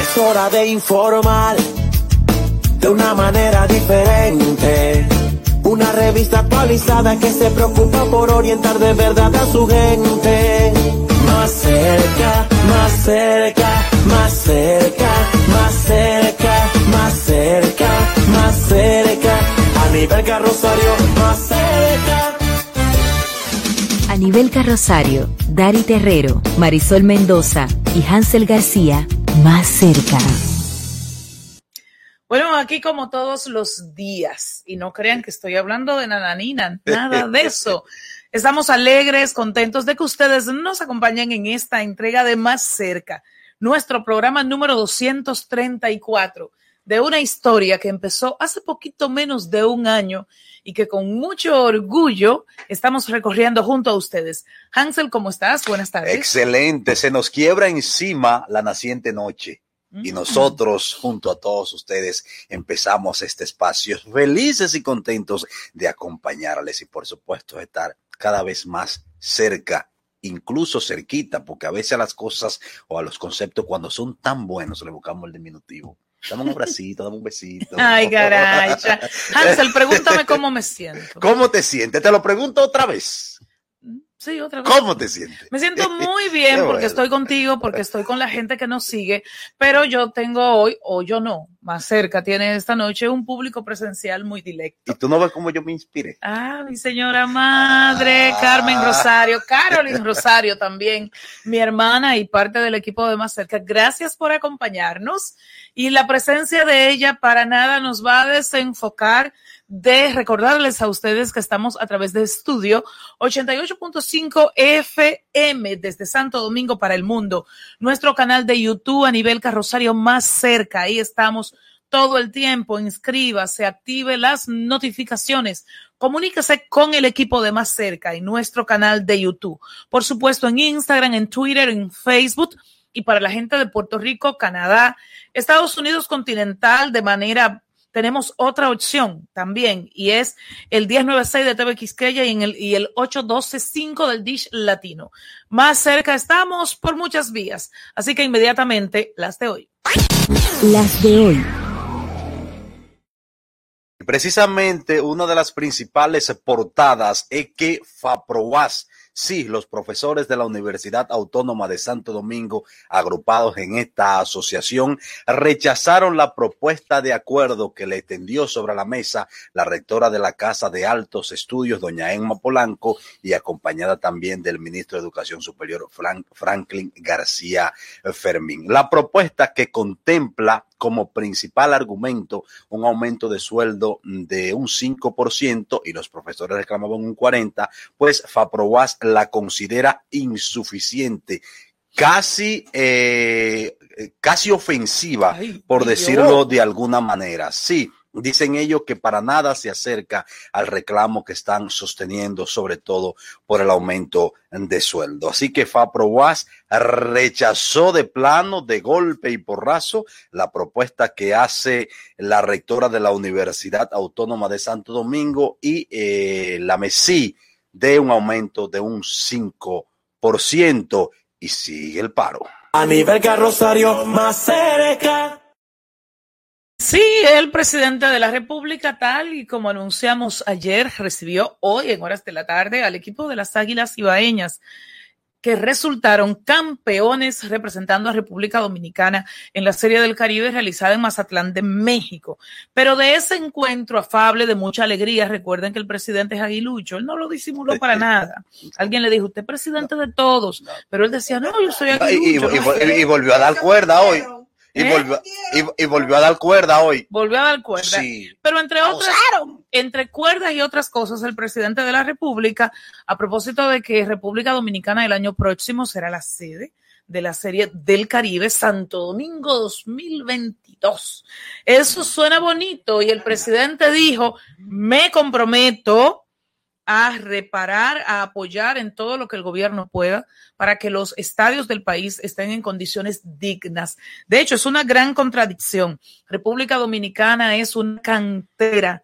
Es hora de informar de una manera diferente. Una revista actualizada que se preocupa por orientar de verdad a su gente. Más cerca, más cerca, más cerca, más cerca, más cerca, más cerca. A nivel Carrosario, más cerca. A nivel Carrosario, Dari Terrero, Marisol Mendoza y Hansel García. Más cerca. Bueno, aquí como todos los días, y no crean que estoy hablando de Nananina, nada de eso. Estamos alegres, contentos de que ustedes nos acompañen en esta entrega de Más Cerca, nuestro programa número 234, de una historia que empezó hace poquito menos de un año y que con mucho orgullo estamos recorriendo junto a ustedes. Hansel, ¿cómo estás? Buenas tardes. Excelente. Se nos quiebra encima la naciente noche y nosotros, junto a todos ustedes, empezamos este espacio felices y contentos de acompañarles y, por supuesto, de estar cada vez más cerca, incluso cerquita, porque a veces a las cosas o a los conceptos, cuando son tan buenos, le buscamos el diminutivo. Dame un abracito, dame un besito. Ay, caray. Hansel, pregúntame cómo me siento. ¿Cómo te sientes? Te lo pregunto otra vez. Sí, otra vez. ¿Cómo te sientes? Me siento muy bien porque bueno, estoy contigo, porque estoy con la gente que nos sigue, pero yo tengo hoy, o yo no, Más Cerca tiene esta noche un público presencial muy directo. ¿Y tú no ves cómo yo me inspiré? Ah, mi señora madre, Carmen Rosario, Carolyn Rosario también, mi hermana y parte del equipo de Más Cerca. Gracias por acompañarnos y la presencia de ella para nada nos va a desenfocar de recordarles a ustedes que estamos a través de Estudio 88.5 FM desde Santo Domingo para el mundo. Nuestro canal de YouTube a nivel Carrosario Más Cerca. Ahí estamos todo el tiempo. Inscríbase, active las notificaciones. Comuníquese con el equipo de Más Cerca y nuestro canal de YouTube. Por supuesto, en Instagram, en Twitter, en Facebook. Y para la gente de Puerto Rico, Canadá, Estados Unidos continental, de manera... Tenemos otra opción también y es el 1096 de TV XQL y el 8125 del Dish Latino. Más cerca estamos por muchas vías, así que inmediatamente las de hoy. Las de hoy. Precisamente una de las principales portadas es que Faprobaz, sí, los profesores de la Universidad Autónoma de Santo Domingo, agrupados en esta asociación, rechazaron la propuesta de acuerdo que le tendió sobre la mesa la rectora de la Casa de Altos Estudios, doña Emma Polanco, y acompañada también del ministro de Educación Superior, Franklin García Fermín. La propuesta que contempla como principal argumento un aumento de sueldo de un 5% y los profesores reclamaban un 40%, pues Faprobaz la considera insuficiente, casi ofensiva, por decirlo de alguna manera. Sí. Dicen ellos que para nada se acerca al reclamo que están sosteniendo, sobre todo por el aumento de sueldo. Así que Faprobaz rechazó de plano, de golpe y porrazo, la propuesta que hace la rectora de la Universidad Autónoma de Santo Domingo y la MESI de un aumento de un 5% y sigue el paro. A nivel Carrosario, más cerca. Sí, el presidente de la República, tal y como anunciamos ayer, recibió hoy en horas de la tarde al equipo de las Águilas Ibaeñas, que resultaron campeones representando a República Dominicana en la Serie del Caribe realizada en Mazatlán de México. Pero de ese encuentro afable, de mucha alegría, recuerden que el presidente es aguilucho, él no lo disimuló para nada. Alguien le dijo, usted es presidente de todos, pero él decía, no, yo soy aguilucho. Y volvió a dar cuerda hoy. Y volvió a dar cuerda hoy. Volvió a dar cuerda. Sí. Pero entre cuerdas y otras cosas, el presidente de la República, a propósito de que República Dominicana el año próximo será la sede de la Serie del Caribe, Santo Domingo 2022. Eso suena bonito y el presidente dijo, me comprometo a reparar, a apoyar en todo lo que el gobierno pueda para que los estadios del país estén en condiciones dignas. De hecho, es una gran contradicción. República Dominicana es una cantera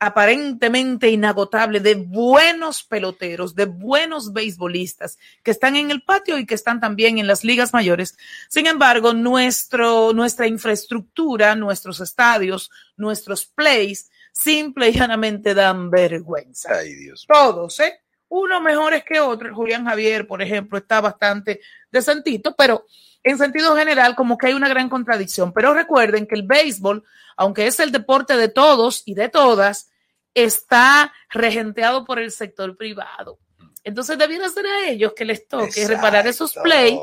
aparentemente inagotable de buenos peloteros, de buenos beisbolistas que están en el patio y que están también en las ligas mayores. Sin embargo, nuestra infraestructura, nuestros estadios, nuestros plays, simple y llanamente dan vergüenza. Ay, Dios. Todos, ¿eh? Unos mejores que otros. Julián Javier, por ejemplo, está bastante decentito, pero en sentido general como que hay una gran contradicción. Pero recuerden que el béisbol, aunque es el deporte de todos y de todas, está regenteado por el sector privado. Entonces debiera ser a ellos que les toque, exacto, reparar esos play,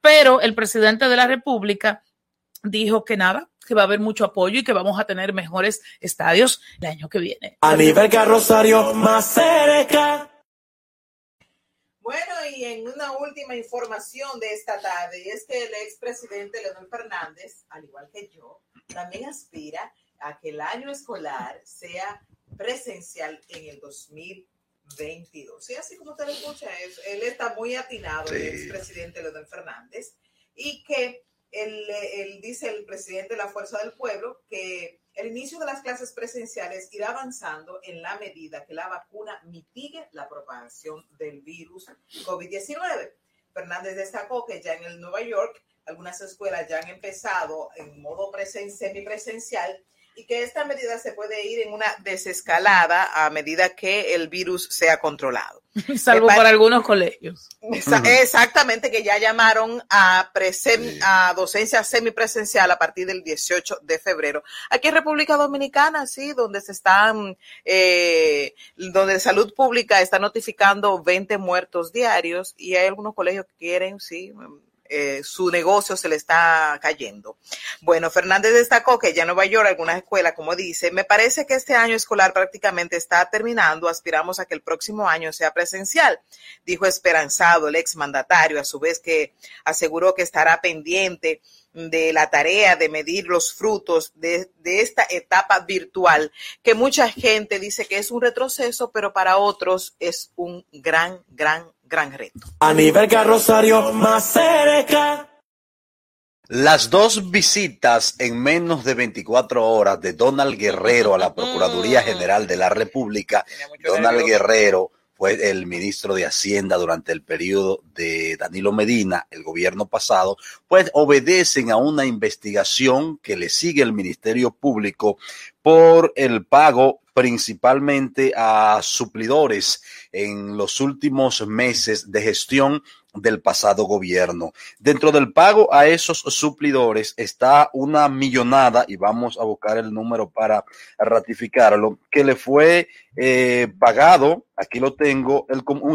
pero el presidente de la República dijo que nada, que va a haber mucho apoyo y que vamos a tener mejores estadios el año que viene. A nivel Carrosario, más cerca. Bueno, y en una última información de esta tarde, es que el expresidente Leonel Fernández, al igual que yo, también aspira a que el año escolar sea presencial en el 2022. Y así como usted lo escucha, él está muy atinado, sí, el expresidente Leonel Fernández, y que él dice, el presidente de la Fuerza del Pueblo, que el inicio de las clases presenciales irá avanzando en la medida que la vacuna mitigue la propagación del virus COVID-19. Fernández destacó que ya en el Nueva York algunas escuelas ya han empezado en modo semipresencial y que esta medida se puede ir en una desescalada a medida que el virus sea controlado. Salvo para algunos colegios. Exactamente, que ya llamaron a docencia semipresencial a partir del 18 de febrero. Aquí en República Dominicana, sí, donde Salud Pública está notificando 20 muertos diarios y hay algunos colegios que quieren, sí, su negocio se le está cayendo. Bueno, Fernández destacó que ya en Nueva York algunas escuelas, como dice, me parece que este año escolar prácticamente está terminando, aspiramos a que el próximo año sea presencial, dijo esperanzado el exmandatario, a su vez que aseguró que estará pendiente de la tarea de medir los frutos de esta etapa virtual, que mucha gente dice que es un retroceso, pero para otros es un gran reto. A nivel Carrosario, más cerca. Las dos visitas en menos de 24 horas de Donald Guerrero a la Procuraduría General de la República. Donald Guerrero fue el ministro de Hacienda durante el periodo de Danilo Medina, el gobierno pasado, pues obedecen a una investigación que le sigue el Ministerio Público por el pago principalmente a suplidores en los últimos meses de gestión del pasado gobierno. Dentro del pago a esos suplidores está una millonada, y vamos a buscar el número para ratificarlo, que le fue pagado, aquí lo tengo,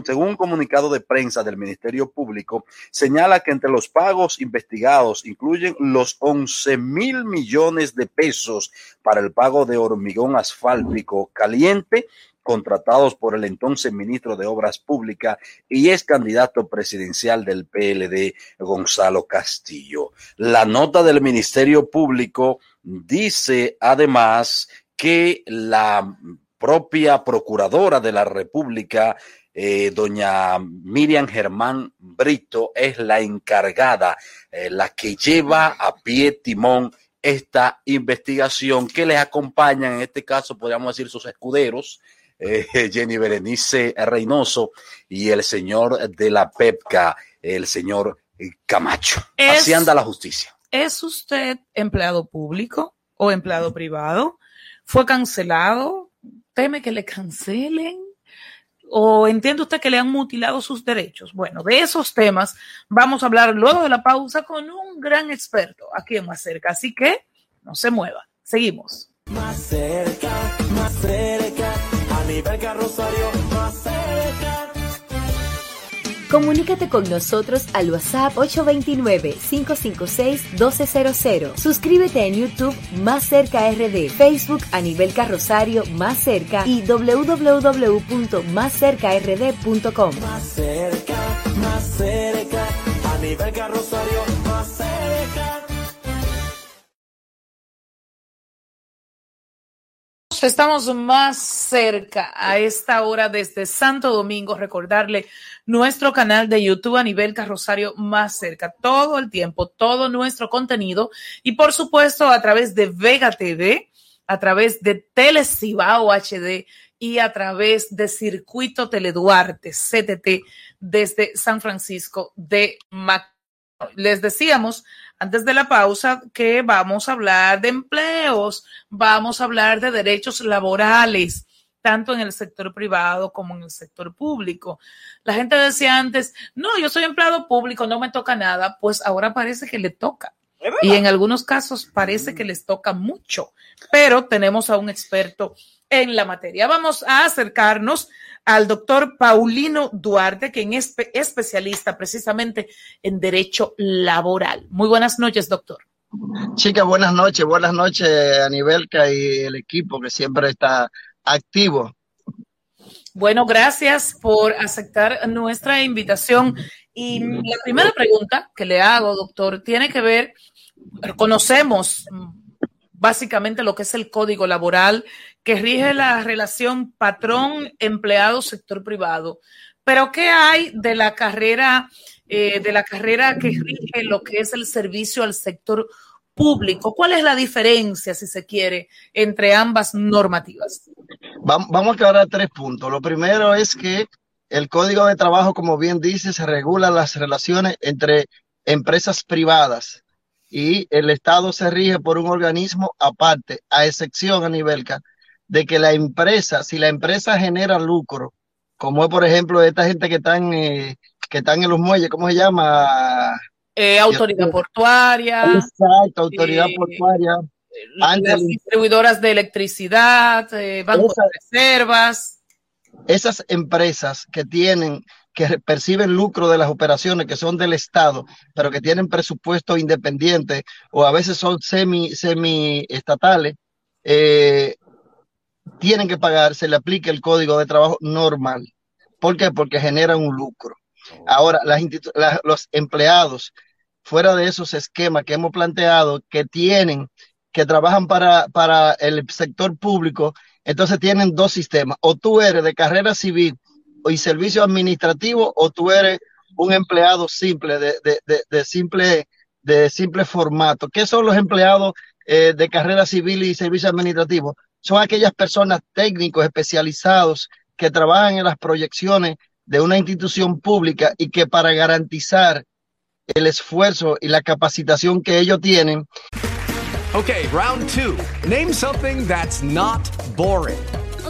según un comunicado de prensa del Ministerio Público, señala que entre los pagos investigados incluyen los 11,000 millones de pesos para el pago de hormigón asfáltico caliente, contratados por el entonces ministro de Obras Públicas y ex candidato presidencial del PLD, Gonzalo Castillo. La nota del Ministerio Público dice además que la propia procuradora de la República, doña Miriam Germán Brito, es la encargada, la que lleva a pie timón esta investigación, que les acompaña, en este caso podríamos decir sus escuderos, Jenny Berenice Reynoso y el señor de la PEPCA, el señor Camacho. Así anda la justicia. ¿Es usted empleado público o empleado privado? ¿Fue cancelado? ¿Teme que le cancelen? ¿O entiende usted que le han mutilado sus derechos? Bueno, de esos temas vamos a hablar luego de la pausa con un gran experto aquí en Más Cerca. Así que no se mueva. Seguimos. Más cerca, más cerca. Carrosario, más cerca. Comunícate con nosotros al WhatsApp 829-556-1200. Suscríbete en YouTube Más Cerca RD, Facebook A Nivel Carrosario Más Cerca y www.máscercard.com. Más cerca, más cerca. A nivel Carrosario, más cerca. Estamos más cerca a esta hora desde Santo Domingo. Recordarle nuestro canal de YouTube a nivel Carrosario Más Cerca. Todo el tiempo, todo nuestro contenido. Y por supuesto a través de Vega TV, a través de Telecibao HD y a través de Circuito Teleduarte, CTT, desde San Francisco de Macorís. Les decíamos antes de la pausa que vamos a hablar de empleos, vamos a hablar de derechos laborales, tanto en el sector privado como en el sector público. La gente decía antes, no, yo soy empleado público, no me toca nada. Pues ahora parece que le toca. Y en algunos casos parece que les toca mucho, pero tenemos a un experto en la materia. Vamos a acercarnos al doctor Paulino Duarte, quien es especialista precisamente en derecho laboral. Muy buenas noches, doctor. Chica, buenas noches a Anibelca y el equipo que siempre está activo. Bueno, gracias por aceptar nuestra invitación. Y la primera pregunta que le hago, doctor, tiene que ver, conocemos básicamente lo que es el código laboral que rige la relación patrón-empleado sector privado, pero ¿qué hay de la carrera que rige lo que es el servicio al sector público? ¿Cuál es la diferencia, si se quiere, entre ambas normativas? Vamos a aclarar tres puntos. Lo primero es que el Código de Trabajo, como bien dice, se regula las relaciones entre empresas privadas y el Estado se rige por un organismo aparte, a excepción, Anibelca, de que la empresa, si la empresa genera lucro, como es, por ejemplo, esta gente que están en los muelles, ¿cómo se llama? Autoridad portuaria. Exacto, autoridad portuaria. Las distribuidoras de electricidad, bancos de reservas. Esas empresas que perciben lucro de las operaciones que son del Estado, pero que tienen presupuesto independiente o a veces son semiestatales, tienen que pagar, se le aplica el Código de Trabajo normal. ¿Por qué? Porque generan un lucro. Ahora, los empleados, fuera de esos esquemas que hemos planteado, que trabajan para el sector público, entonces tienen dos sistemas, o tú eres de carrera civil y servicio administrativo, o tú eres un empleado simple, de simple formato. ¿Qué son los empleados de carrera civil y servicio administrativo? Son aquellas personas técnicos especializados que trabajan en las proyecciones de una institución pública y que para garantizar el esfuerzo y la capacitación que ellos tienen. Okay, round two. Name something that's not boring. A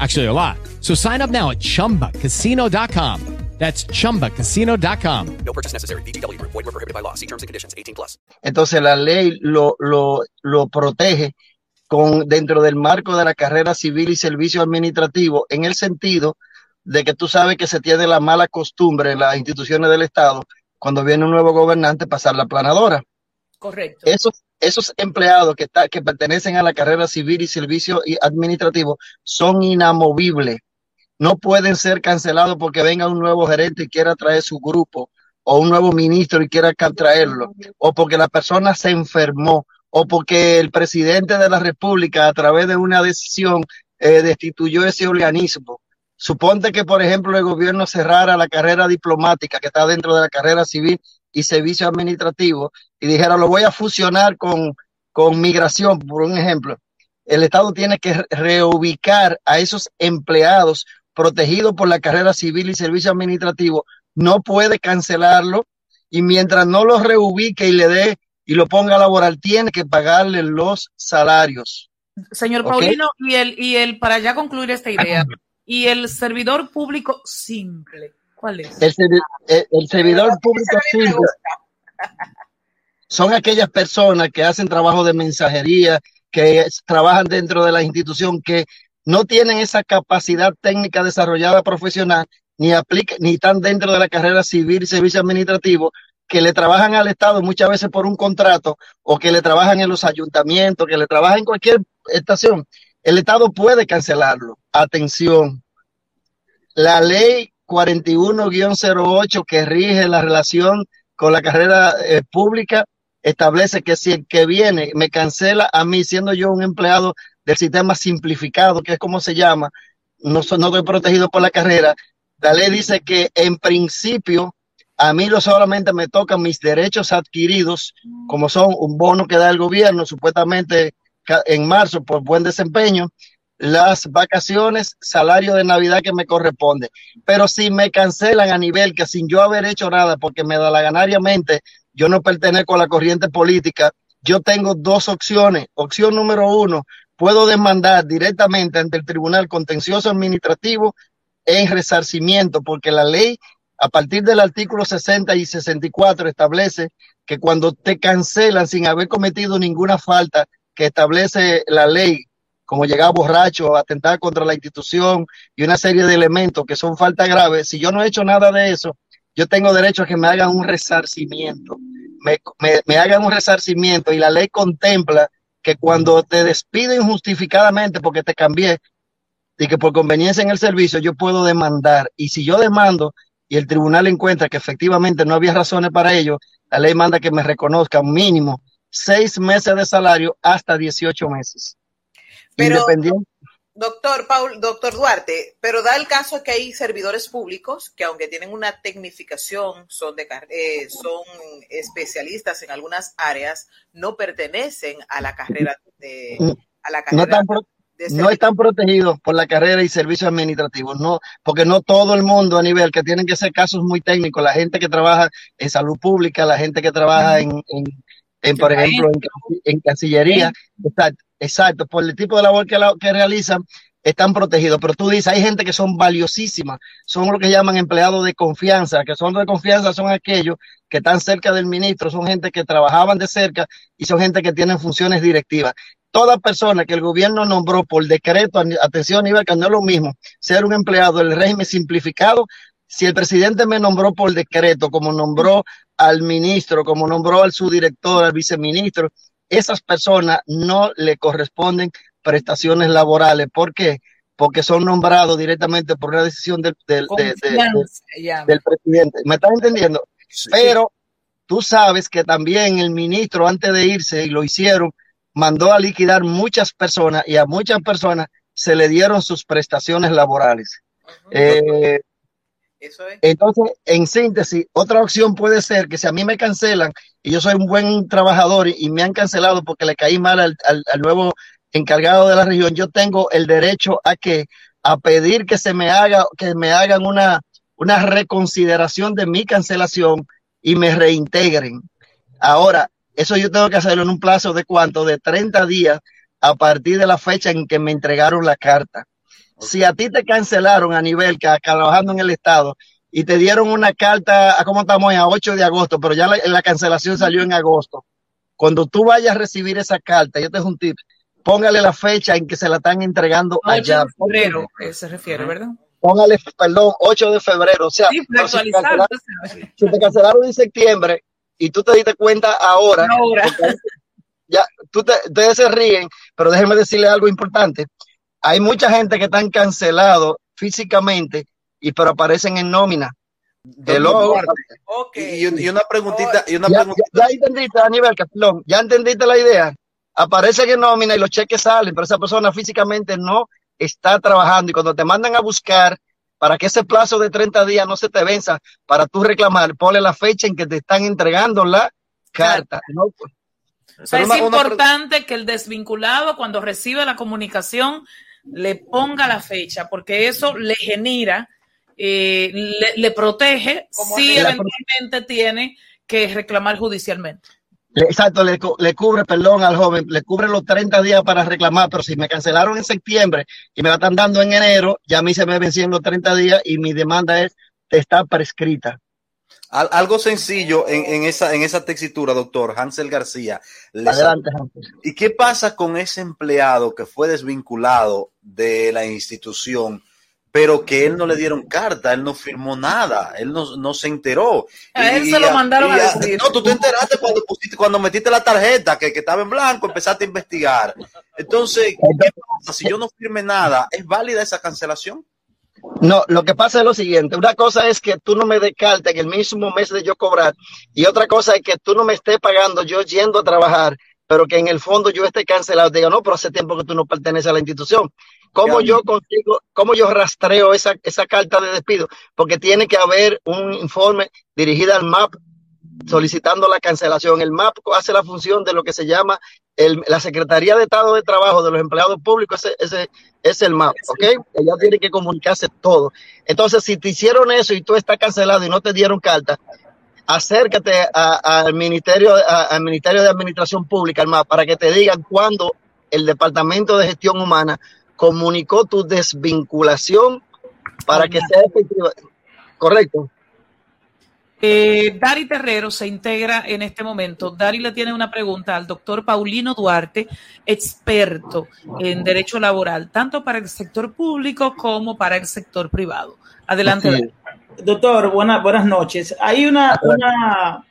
Actually, a lot. So sign up now at ChumbaCasino.com. That's ChumbaCasino.com. No purchase necessary. VGW. Void where prohibited by law. See terms and conditions. 18+. Entonces la ley lo protege dentro del marco de la carrera civil y servicio administrativo, en el sentido de que tú sabes que se tiene la mala costumbre en las instituciones del Estado, cuando viene un nuevo gobernante, pasar la planadora. Correcto. Esos empleados que pertenecen a la carrera civil y servicio administrativo son inamovibles. No pueden ser cancelados porque venga un nuevo gerente y quiera traer su grupo, o un nuevo ministro y quiera traerlo, o porque la persona se enfermó, o porque el presidente de la República a través de una decisión destituyó ese organismo. Suponte que, por ejemplo, el gobierno cerrara la carrera diplomática que está dentro de la carrera civil y servicio administrativo y dijera, lo voy a fusionar con migración, por un ejemplo. El Estado tiene que reubicar a esos empleados protegidos por la carrera civil y servicio administrativo no puede cancelarlo, y mientras no lo reubique y le dé y lo ponga a laborar, tiene que pagarle los salarios. Señor Paulino, ¿okay? y el para ya concluir esta idea, y el servidor público simple, ¿cuál es? El servidor público simple son aquellas personas que hacen trabajo de mensajería, que trabajan dentro de la institución, que no tienen esa capacidad técnica desarrollada profesional, ni están dentro de la carrera civil y servicio administrativo, que le trabajan al Estado muchas veces por un contrato, o que le trabajan en los ayuntamientos, que le trabajan en cualquier estación. El Estado puede cancelarlo. Atención, la ley 41-08 que rige la relación con la carrera pública establece que si el que viene me cancela a mí, siendo yo un empleado del sistema simplificado, que es como se llama, no estoy protegido por la carrera. La ley dice que en principio a mí solamente me tocan mis derechos adquiridos, como son un bono que da el gobierno supuestamente en marzo por buen desempeño, las vacaciones, salario de Navidad que me corresponde. Pero si me cancelan a nivel que sin yo haber hecho nada, porque me da la ganariamente, yo no pertenezco a la corriente política, yo tengo dos opciones. Opción número 1, puedo demandar directamente ante el Tribunal Contencioso Administrativo en resarcimiento, porque la ley a partir del artículo 60 y 64 establece que cuando te cancelan sin haber cometido ninguna falta que establece la ley, como llegar borracho, atentar contra la institución y una serie de elementos que son faltas graves, si yo no he hecho nada de eso, yo tengo derecho a que me hagan un resarcimiento. Me hagan un resarcimiento, y la ley contempla que cuando te despiden injustificadamente porque te cambié y que por conveniencia en el servicio, yo puedo demandar. Y si yo demando y el tribunal encuentra que efectivamente no había razones para ello, la ley manda que me reconozca mínimo 6 meses de salario hasta 18 meses. Pero, doctor Duarte, pero da el caso que hay servidores públicos que, aunque tienen una tecnificación, son especialistas en algunas áreas, no pertenecen a la carrera no están protegidos por la carrera y servicios administrativos, no, porque no todo el mundo a nivel, que tienen que ser casos muy técnicos, la gente que trabaja en salud pública, la gente que trabaja en por ejemplo, en Cancillería, exacto, por el tipo de labor que realizan, están protegidos. Pero tú dices, hay gente que son valiosísimas, son lo que llaman empleados de confianza, que son de confianza, son aquellos que están cerca del ministro, son gente que trabajaban de cerca y son gente que tienen funciones directivas. Toda persona que el gobierno nombró por decreto, atención, iba a cambiar lo mismo, ser un empleado del régimen simplificado. Si el presidente me nombró por decreto, como nombró al ministro, como nombró al subdirector, al viceministro, esas personas no le corresponden prestaciones laborales. ¿Por qué? Porque son nombrados directamente por una decisión del presidente. ¿Me estás entendiendo? Sí. Pero tú sabes que también el ministro, antes de irse, y lo hicieron, mandó a liquidar muchas personas, y a muchas personas se le dieron sus prestaciones laborales. Uh-huh. Eso es. Entonces, en síntesis, otra opción puede ser que si a mí me cancelan y yo soy un buen trabajador y me han cancelado porque le caí mal al nuevo encargado de la región, yo tengo el derecho a pedir que me hagan una reconsideración de mi cancelación y me reintegren. Ahora, eso yo tengo que hacerlo en un plazo de ¿cuánto? De 30 días a partir de la fecha en que me entregaron la carta. Si a ti te cancelaron a nivel que trabajando en el Estado y te dieron una carta, ¿cómo estamos? A 8 de agosto, pero ya la cancelación salió en agosto. Cuando tú vayas a recibir esa carta, yo te dejo un tip, póngale la fecha en que se la están entregando allá. 8 de febrero se refiere, ¿verdad? Póngale, perdón, 8 de febrero. O sea, sí, si te cancelaron en septiembre, y tú te diste cuenta ahora. Ya, ustedes se ríen, pero déjenme decirles algo importante. Hay mucha gente que están cancelados físicamente, pero aparecen en nómina. Okay. Y una preguntita. Ya entendiste, Aníbal, perdón, ya entendiste la idea. Aparecen en nómina y los cheques salen, pero esa persona físicamente no está trabajando. Y cuando te mandan a buscar, para que ese plazo de 30 días no se te venza para tú reclamar, ponle la fecha en que te están entregando la carta. ¿No? O sea, es importante que el desvinculado, cuando recibe la comunicación, le ponga la fecha, porque eso le genera le protege si eventualmente tiene que reclamar judicialmente. Exacto, le cubre, perdón, al joven, le cubre los 30 días para reclamar, pero si me cancelaron en septiembre y me la están dando en enero, ya a mí se me vencían los 30 días y mi demanda está prescrita. Algo sencillo en esa textura, doctor Hansel García. Adelante, Hansel. ¿Y qué pasa con ese empleado que fue desvinculado de la institución, pero que él no le dieron carta, él no firmó nada, él no se enteró? A él se lo mandaron a decir. No, tú te enteraste cuando metiste la tarjeta que estaba en blanco, empezaste a investigar. Entonces, ¿qué pasa? Si yo no firme nada, ¿es válida esa cancelación? No, lo que pasa es lo siguiente. Una cosa es que tú no me des carta en el mismo mes de yo cobrar, y otra cosa es que tú no me estés pagando yo yendo a trabajar, pero que en el fondo yo esté cancelado. Digo, no, pero hace tiempo que tú no perteneces a la institución. ¿Cómo yo rastreo esa carta de despido? Porque tiene que haber un informe dirigido al MAP solicitando la cancelación. El MAP hace la función de lo que se llama la Secretaría de Estado de Trabajo de los Empleados Públicos. Ese es el MAP, ¿ok? Ella tiene que comunicarse todo. Entonces, si te hicieron eso y tú estás cancelado y no te dieron carta, acércate al Ministerio de Administración Pública, al MAP, para que te digan cuándo el Departamento de Gestión Humana comunicó tu desvinculación para que sea efectiva. Correcto. Dari Terrero se integra en este momento. Dari le tiene una pregunta al doctor Paulino Duarte, experto en derecho laboral, tanto para el sector público como para el sector privado. Adelante, sí. Dari. Doctor, buenas noches. Hay una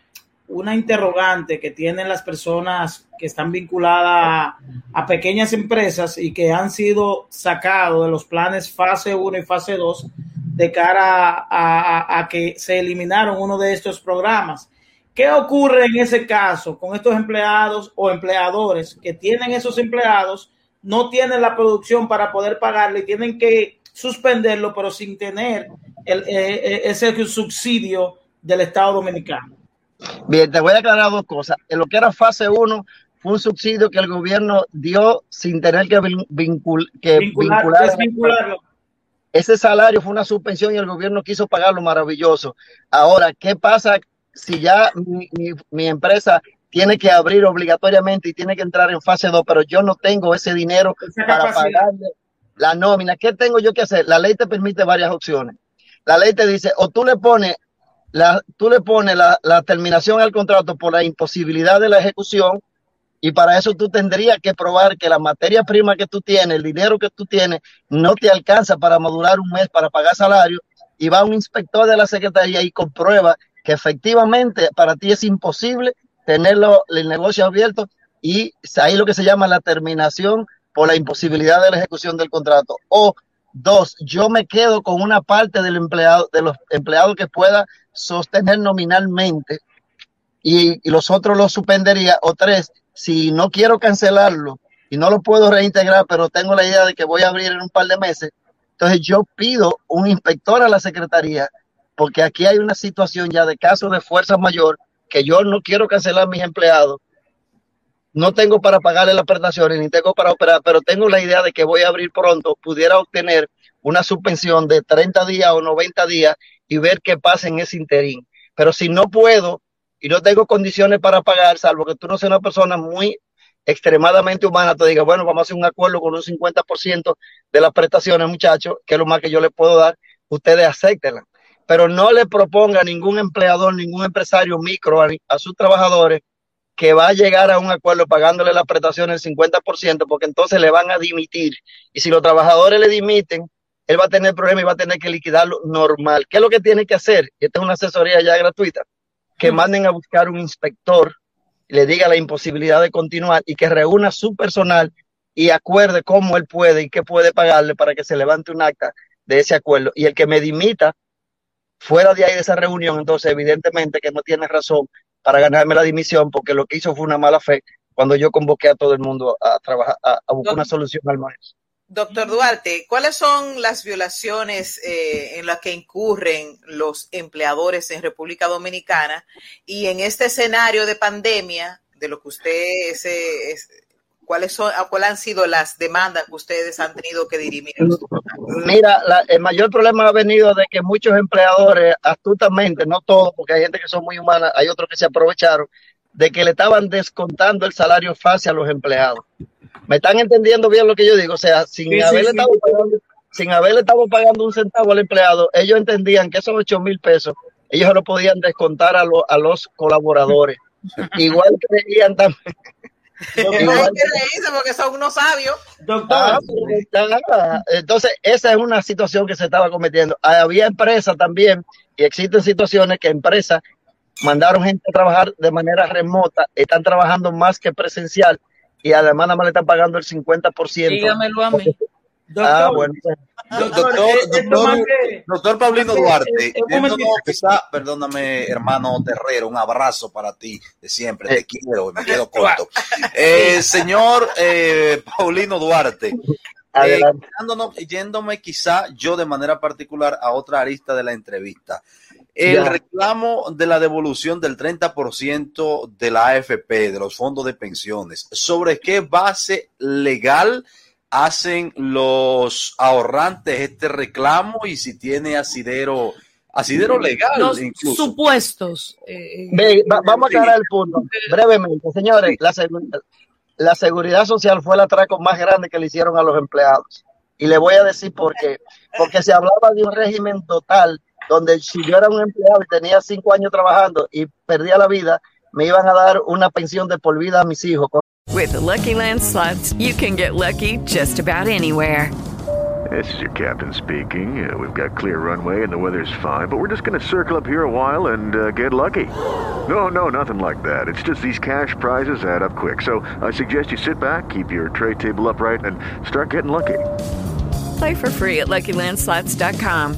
interrogante que tienen las personas que están vinculadas a pequeñas empresas y que han sido sacados de los planes fase 1 y fase 2 de cara a que se eliminaron uno de estos programas. ¿Qué ocurre en ese caso con estos empleados o empleadores que tienen esos empleados, no tienen la producción para poder pagarle y tienen que suspenderlo, pero sin tener ese subsidio del Estado Dominicano? Bien, te voy a aclarar dos cosas. En lo que era fase 1 fue un subsidio que el gobierno dio sin tener que vincularlo. Ese salario fue una suspensión y el gobierno quiso pagarlo, maravilloso. Ahora, ¿qué pasa si ya mi empresa tiene que abrir obligatoriamente y tiene que entrar en fase 2, pero yo no tengo ese dinero para pagarle la nómina? ¿Qué tengo yo que hacer? La ley te permite varias opciones. La ley te dice, o tú le pones la terminación al contrato por la imposibilidad de la ejecución, y para eso tú tendrías que probar que la materia prima que tú tienes, el dinero que tú tienes, no te alcanza para madurar un mes para pagar salario, y va un inspector de la secretaría y comprueba que efectivamente para ti es imposible tenerlo el negocio abierto, y ahí lo que se llama la terminación por la imposibilidad de la ejecución del contrato. O dos, yo me quedo con una parte del empleado, de los empleados que pueda sostener nominalmente, y los otros los suspendería. O tres, si no quiero cancelarlo y no lo puedo reintegrar, pero tengo la idea de que voy a abrir en un par de meses, entonces yo pido un inspector a la secretaría, porque aquí hay una situación ya de caso de fuerza mayor, que yo no quiero cancelar a mis empleados, no tengo para pagarle las prestaciones, ni tengo para operar, pero tengo la idea de que voy a abrir pronto, pudiera obtener una suspensión de 30 días o 90 días y ver qué pasa en ese interín. Pero si no puedo y no tengo condiciones para pagar, salvo que tú no seas una persona muy extremadamente humana, te diga, bueno, vamos a hacer un acuerdo con un 50% de las prestaciones, muchachos, que es lo más que yo les puedo dar, ustedes acéptenla. Pero no le proponga a ningún empleador, ningún empresario micro, a sus trabajadores, que va a llegar a un acuerdo pagándole las prestaciones del 50%, porque entonces le van a dimitir. Y si los trabajadores le dimiten, él va a tener problemas y va a tener que liquidarlo normal. ¿Qué es lo que tiene que hacer? Esta es una asesoría ya gratuita. Que manden a buscar un inspector, le diga la imposibilidad de continuar y que reúna su personal y acuerde cómo él puede y qué puede pagarle para que se levante un acta de ese acuerdo. Y el que me dimita fuera de ahí de esa reunión, entonces evidentemente que no tiene razón para ganarme la dimisión, porque lo que hizo fue una mala fe cuando yo convoqué a todo el mundo a trabajar, a buscar una solución al maestro. Doctor Duarte, ¿cuáles son las violaciones en las que incurren los empleadores en República Dominicana? Y en este escenario de pandemia, de lo que usted ¿Cuáles han sido las demandas que ustedes han tenido que dirimir? Mira, el mayor problema ha venido de que muchos empleadores, astutamente, no todos, porque hay gente que son muy humanas, hay otros que se aprovecharon, de que le estaban descontando el salario fase a los empleados. ¿Me están entendiendo bien lo que yo digo? O sea, sin haberle estado pagando un centavo al empleado, ellos entendían que esos 8,000 pesos, ellos se lo podían descontar a los colaboradores. Igual creían también. Porque son unos sabios. Doctor. Entonces, esa es una situación que se estaba cometiendo. Había empresas también, y existen situaciones que empresas mandaron gente a trabajar de manera remota, están trabajando más que presencial, y además nada más le están pagando el 50%. Dígamelo a mí. Doctor, bueno. Doctor Paulino Duarte, perdóname, hermano Terrero, un abrazo para ti de siempre, te quiero, me quedo corto. Señor Paulino Duarte, yéndome quizá yo de manera particular a otra arista de la entrevista, el reclamo de la devolución del 30% de la AFP, de los fondos de pensiones, ¿sobre qué base legal hacen los ahorrantes este reclamo y si tiene asidero legal? Los incluso supuestos. Vamos a aclarar el punto brevemente, señores. La seguridad social fue el atraco más grande que le hicieron a los empleados. Y le voy a decir por qué. Porque se hablaba de un régimen total donde si yo era un empleado y tenía 5 años trabajando y perdía la vida, me iban a dar una pensión de por vida a mis hijos. With the Lucky Land Slots, you can get lucky just about anywhere. This is your captain speaking. We've got clear runway and the weather's fine, but we're just going to circle up here a while and get lucky. No, nothing like that. It's just these cash prizes add up quick. So I suggest you sit back, keep your tray table upright, and start getting lucky. Play for free at LuckyLandSlots.com.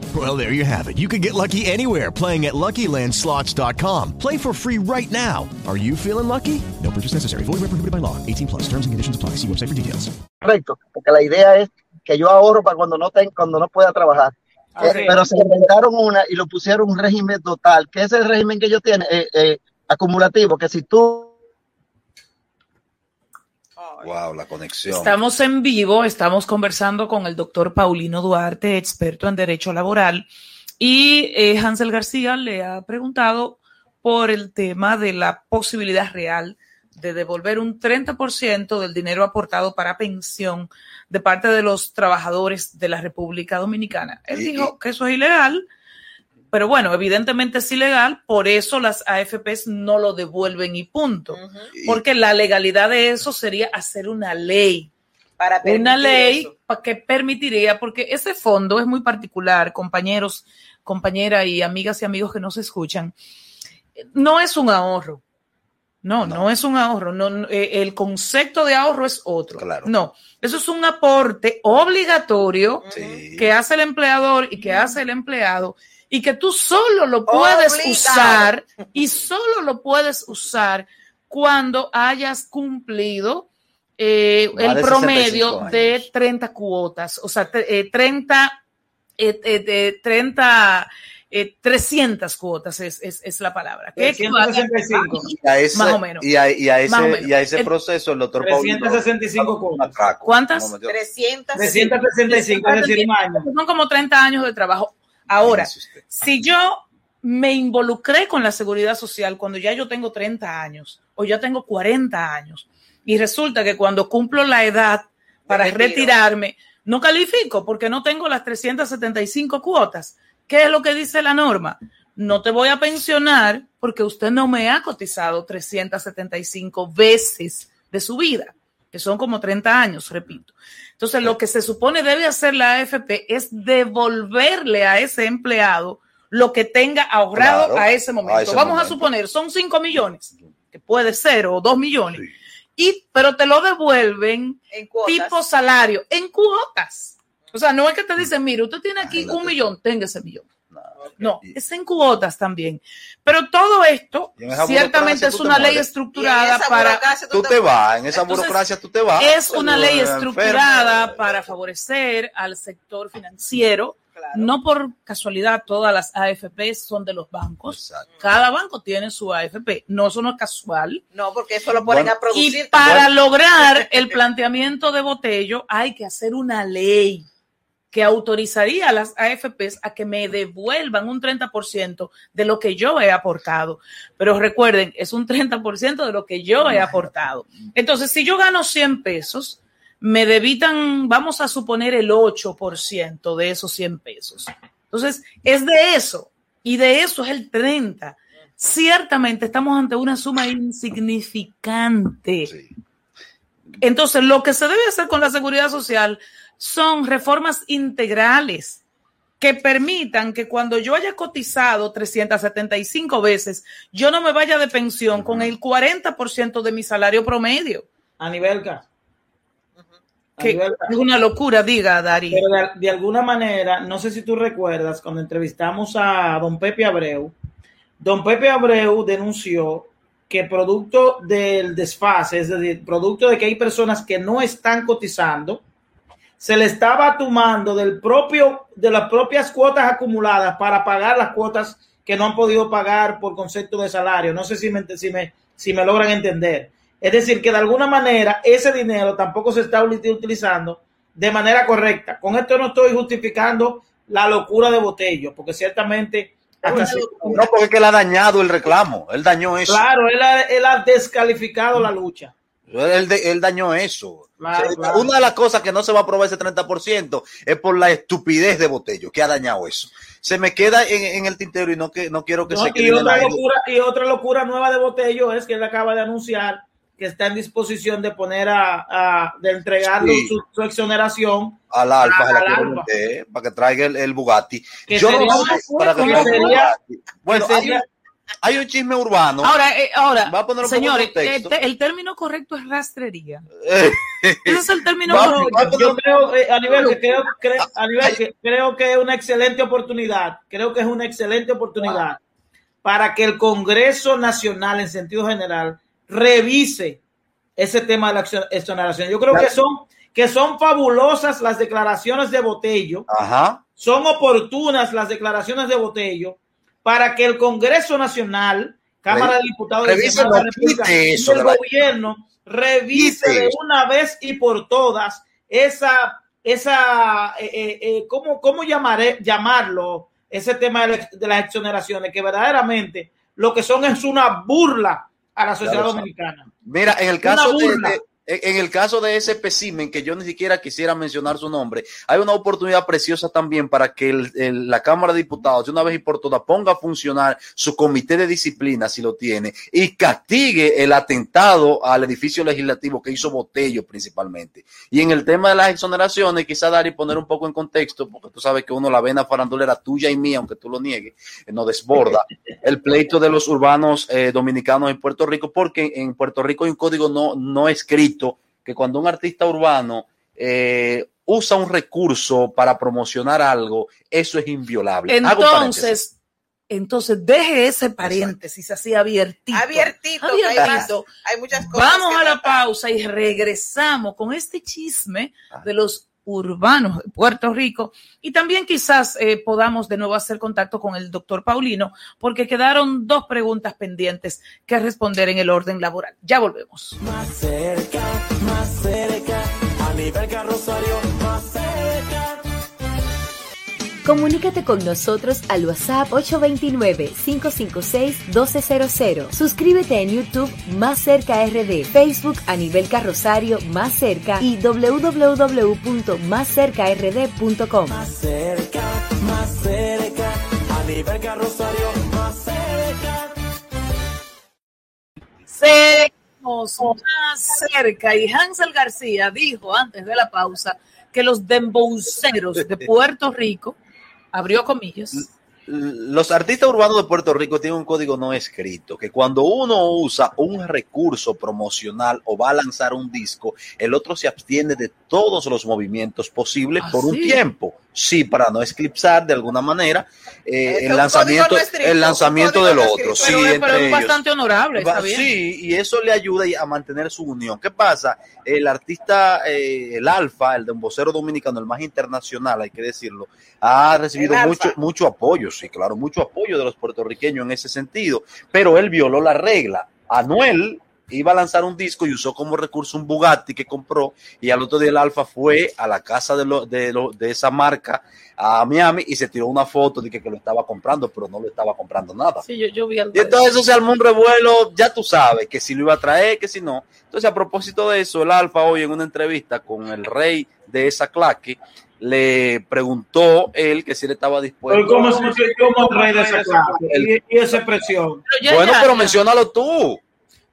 Well, there you have it. You can get lucky anywhere, playing at LuckyLandSlots.com. Play for free right now. Are you feeling lucky? No purchase necessary. Void where prohibited by law. 18+. Terms and conditions apply. See website for details. Correcto. Porque la idea es que yo ahorro para cuando no pueda trabajar. Pero se inventaron una y lo pusieron un régimen total, que es el régimen que ellos tienen, acumulativo, que si tú... Wow, la conexión. Estamos en vivo, estamos conversando con el doctor Paulino Duarte, experto en Derecho Laboral, y Hansel García le ha preguntado por el tema de la posibilidad real de devolver un 30% del dinero aportado para pensión de parte de los trabajadores de la República Dominicana. Él dijo que eso es ilegal, pero bueno, evidentemente es ilegal, por eso las AFPs no lo devuelven y punto. Uh-huh. Porque la legalidad de eso sería hacer una ley. Para permitir una ley eso. Que permitiría, porque ese fondo es muy particular, compañeros, compañeras y amigas y amigos que nos escuchan. No es un ahorro. No es un ahorro. No, el concepto de ahorro es otro. Claro. No, eso es un aporte obligatorio que hace el empleador y que hace el empleado y que tú solo lo puedes usar y solo lo puedes usar cuando hayas cumplido el promedio de 30 cuotas, o sea, 300 cuotas es la palabra. ¿Qué 365. Más o menos. Y a ese proceso el doctor Paulino. 365 cuotas. ¿Cuántas? 365. Es decir, son como 30 años de trabajo. Ahora, si yo me involucré con la seguridad social cuando ya yo tengo 30 años o ya tengo 40 años y resulta que cuando cumplo la edad para retirarme, no califico porque no tengo las 375 cuotas. ¿Qué es lo que dice la norma? No te voy a pensionar porque usted no me ha cotizado 375 veces de su vida, que son como 30 años, repito. Entonces, lo que se supone debe hacer la AFP es devolverle a ese empleado lo que tenga ahorrado a ese momento. Vamos a suponer, son 5 millones, que puede ser, o 2 millones. pero te lo devuelven en tipo salario, en cuotas. O sea, no es que te dicen, mira, usted tiene aquí un millón, tenga ese millón. No, es en cuotas también. Pero todo esto ciertamente es una ley estructurada para... Tú te vas, en esa burocracia tú te vas. Es una ley estructurada para favorecer al sector financiero. Claro. No por casualidad todas las AFP son de los bancos. Exacto. Cada banco tiene su AFP. No, eso no es casual. No, porque eso lo ponen a producir. Y para lograr el planteamiento de Botello hay que hacer una ley que autorizaría a las AFPs a que me devuelvan un 30% de lo que yo he aportado. Pero recuerden, es un 30% de lo que yo he aportado. Entonces, si yo gano 100 pesos, me debitan, vamos a suponer, el 8% de esos 100 pesos. Entonces, es de eso, y de eso es el 30%. Ciertamente estamos ante una suma insignificante. Sí. Entonces, lo que se debe hacer con la seguridad social son reformas integrales que permitan que cuando yo haya cotizado 375 veces, yo no me vaya de pensión con el 40% de mi salario promedio. A nivel caso. Que es una locura, diga Dari. Pero de alguna manera, no sé si tú recuerdas, cuando entrevistamos a don Pepe Abreu denunció que producto del desfase, es decir, producto de que hay personas que no están cotizando, se le estaba tomando de las propias cuotas acumuladas para pagar las cuotas que no han podido pagar por concepto de salario. No sé si me logran entender. Es decir, que de alguna manera ese dinero tampoco se está utilizando de manera correcta. Con esto no estoy justificando la locura de Botello, porque ciertamente... No, porque es que él ha dañado el reclamo, él dañó eso. Claro, él ha descalificado la lucha. Él dañó eso. Claro, o sea, claro. Una de las cosas que no se va a aprobar ese 30% es por la estupidez de Botello, que ha dañado eso. Se me queda en el tintero y no quiero que se quede. Y otra locura nueva de Botello es que él acaba de anunciar que está en disposición de poner de entregarle su exoneración al Alfa, para que traiga el Bugatti. Hay un chisme urbano. Ahora, señores, el término correcto es rastrería. Ese es el término correcto. Yo creo que es una excelente oportunidad. Para que el Congreso Nacional, en sentido general, revise ese tema de la exoneración. Yo creo que son fabulosas las declaraciones de Botello. Ajá. Son oportunas las declaraciones de Botello para que el Congreso Nacional, Cámara de Diputados de la República y el gobierno revise de una vez y por todas ¿cómo llamarlo? Ese tema de las exoneraciones, que verdaderamente lo que son es una burla a la sociedad dominicana. Mira, en el caso de ese espécimen, que yo ni siquiera quisiera mencionar su nombre, hay una oportunidad preciosa también para que la Cámara de Diputados, de una vez y por todas, ponga a funcionar su comité de disciplina, si lo tiene, y castigue el atentado al edificio legislativo que hizo Botello principalmente. Y en el tema de las exoneraciones, quizá dar y poner un poco en contexto, porque tú sabes que uno, la vena farandulera tuya y mía, aunque tú lo niegues, nos desborda el pleito de los urbanos dominicanos en Puerto Rico, porque en Puerto Rico hay un código no escrito que cuando un artista urbano usa un recurso para promocionar algo, eso es inviolable. Entonces deje ese paréntesis. Exacto. Así abiertito. Hay muchas cosas. Vamos a la pausa y regresamos con este chisme de los urbanos de Puerto Rico, y también quizás podamos de nuevo hacer contacto con el doctor Paulino, porque quedaron 2 preguntas pendientes que responder en el orden laboral. Ya volvemos. Más cerca, a nivel Carrosario, más cerca. Comunícate con nosotros al WhatsApp 829-556-1200. Suscríbete en YouTube Más Cerca RD, Facebook a nivel Carrosario Más Cerca y www.máscercard.com. Más cerca, a nivel Carrosario Más Cerca. Seguimos más cerca, y Hansel García dijo antes de la pausa que los dembowceros de Puerto Rico, abrió comillas, Los artistas urbanos de Puerto Rico tienen un código no escrito, que cuando uno usa un recurso promocional o va a lanzar un disco, el otro se abstiene de todos los movimientos posibles por un tiempo. Sí, para no eclipsar de alguna manera el lanzamiento del otro. Sí, pero es bastante honorable, está bien. Sí, y eso le ayuda a mantener su unión. ¿Qué pasa? El artista, el Alfa, el dembocero dominicano, el más internacional, hay que decirlo, ha recibido mucho apoyo, sí, claro, mucho apoyo de los puertorriqueños en ese sentido, pero él violó la regla. Anuel iba a lanzar un disco y usó como recurso un Bugatti que compró, y al otro día el Alfa fue a la casa de esa marca a Miami y se tiró una foto de que lo estaba comprando, pero no lo estaba comprando nada. Sí, yo vi algo. Y entonces eso se armó un revuelo, ya tú sabes, que si lo iba a traer, que si no. Entonces, a propósito de eso, el Alfa hoy en una entrevista con el rey de esa claque, le preguntó él que si le estaba dispuesto. ¿Cómo se dice rey de esa claque? Y esa expresión. Pero menciónalo tú.